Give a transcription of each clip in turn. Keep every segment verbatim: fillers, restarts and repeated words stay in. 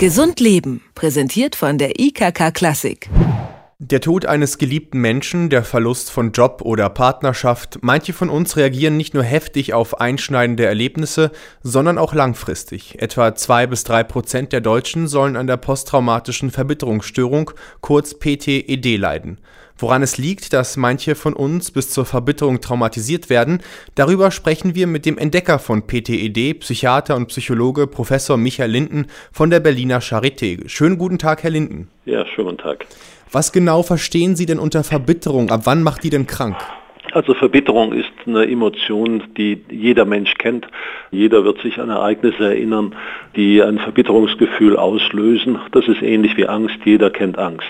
Gesund Leben, präsentiert von der I K K Classic. Der Tod eines geliebten Menschen, der Verlust von Job oder Partnerschaft, manche von uns reagieren nicht nur heftig auf einschneidende Erlebnisse, sondern auch langfristig. Etwa zwei bis drei Prozent der Deutschen sollen an der posttraumatischen Verbitterungsstörung, kurz P T E D, leiden. Woran es liegt, dass manche von uns bis zur Verbitterung traumatisiert werden, darüber sprechen wir mit dem Entdecker von P T E D, Psychiater und Psychologe Professor Michael Linden von der Berliner Charité. Schönen guten Tag, Herr Linden. Ja, schönen guten Tag. Was genau verstehen Sie denn unter Verbitterung? Ab wann macht die denn krank? Also Verbitterung ist eine Emotion, die jeder Mensch kennt. Jeder wird sich an Ereignisse erinnern, die ein Verbitterungsgefühl auslösen. Das ist ähnlich wie Angst. Jeder kennt Angst.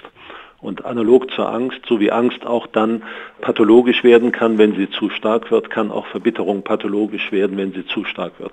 Und analog zur Angst, so wie Angst auch dann pathologisch werden kann, wenn sie zu stark wird, kann auch Verbitterung pathologisch werden, wenn sie zu stark wird.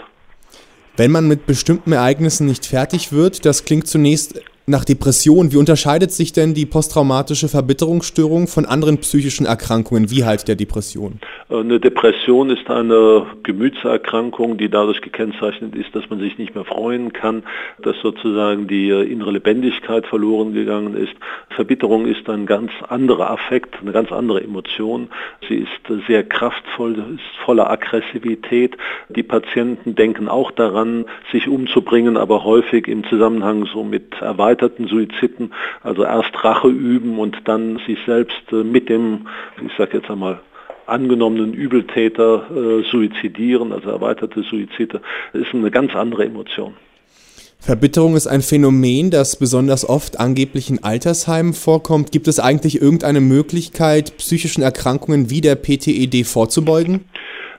Wenn man mit bestimmten Ereignissen nicht fertig wird, das klingt zunächst nach Depression. Wie unterscheidet sich denn die posttraumatische Verbitterungsstörung von anderen psychischen Erkrankungen, wie halt der Depression? Eine Depression ist eine Gemütserkrankung, die dadurch gekennzeichnet ist, dass man sich nicht mehr freuen kann, dass sozusagen die innere Lebendigkeit verloren gegangen ist. Verbitterung ist ein ganz anderer Affekt, eine ganz andere Emotion. Sie ist sehr kraftvoll, ist voller Aggressivität. Die Patienten denken auch daran, sich umzubringen, aber häufig im Zusammenhang so mit Erweiterung. Suiziden, also erst Rache üben und dann sich selbst mit dem, ich sage jetzt einmal, angenommenen Übeltäter äh, suizidieren, also erweiterte Suizide, ist eine ganz andere Emotion. Verbitterung ist ein Phänomen, das besonders oft angeblich in Altersheimen vorkommt. Gibt es eigentlich irgendeine Möglichkeit, psychischen Erkrankungen wie der P T E D vorzubeugen?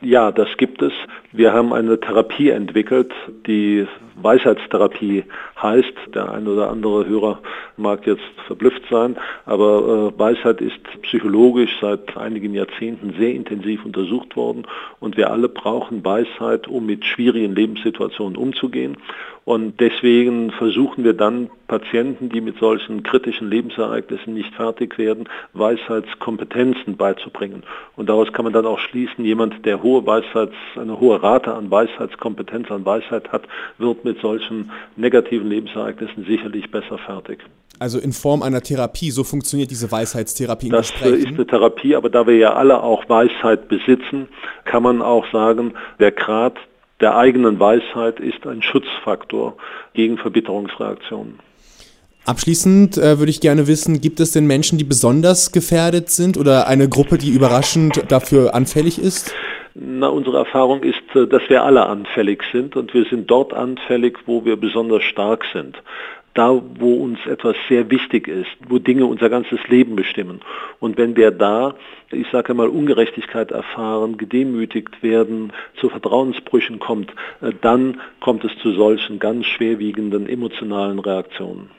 Ja, das gibt es. Wir haben eine Therapie entwickelt, die Weisheitstherapie heißt. Der ein oder andere Hörer mag jetzt verblüfft sein, aber äh, Weisheit ist psychologisch seit einigen Jahrzehnten sehr intensiv untersucht worden und wir alle brauchen Weisheit, um mit schwierigen Lebenssituationen umzugehen. Und deswegen versuchen wir dann, Patienten, die mit solchen kritischen Lebensereignissen nicht fertig werden, Weisheitskompetenzen beizubringen. Und daraus kann man dann auch schließen, jemand, der hohe Weisheits, eine hohe Rate an Weisheitskompetenz, an Weisheit hat, wird mit solchen negativen Lebensereignissen sicherlich besser fertig. Also in Form einer Therapie, so funktioniert diese Weisheitstherapie in Gesprächen? Das ist eine Therapie, aber da wir ja alle auch Weisheit besitzen, kann man auch sagen, der Grad der eigenen Weisheit ist ein Schutzfaktor gegen Verbitterungsreaktionen. Abschließend äh, würde ich gerne wissen, gibt es denn Menschen, die besonders gefährdet sind oder eine Gruppe, die überraschend dafür anfällig ist? Na, unsere Erfahrung ist, dass wir alle anfällig sind und wir sind dort anfällig, wo wir besonders stark sind. Da, wo uns etwas sehr wichtig ist, wo Dinge unser ganzes Leben bestimmen. Und wenn wir da, ich sage mal, Ungerechtigkeit erfahren, gedemütigt werden, zu Vertrauensbrüchen kommt, dann kommt es zu solchen ganz schwerwiegenden emotionalen Reaktionen.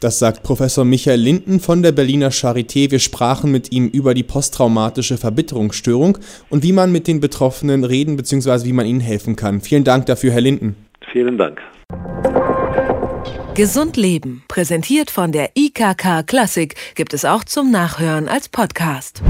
Das sagt Professor Michael Linden von der Berliner Charité. Wir sprachen mit ihm über die posttraumatische Verbitterungsstörung und wie man mit den Betroffenen reden bzw. wie man ihnen helfen kann. Vielen Dank dafür, Herr Linden. Vielen Dank. Gesund Leben, präsentiert von der I K K Classic, gibt es auch zum Nachhören als Podcast.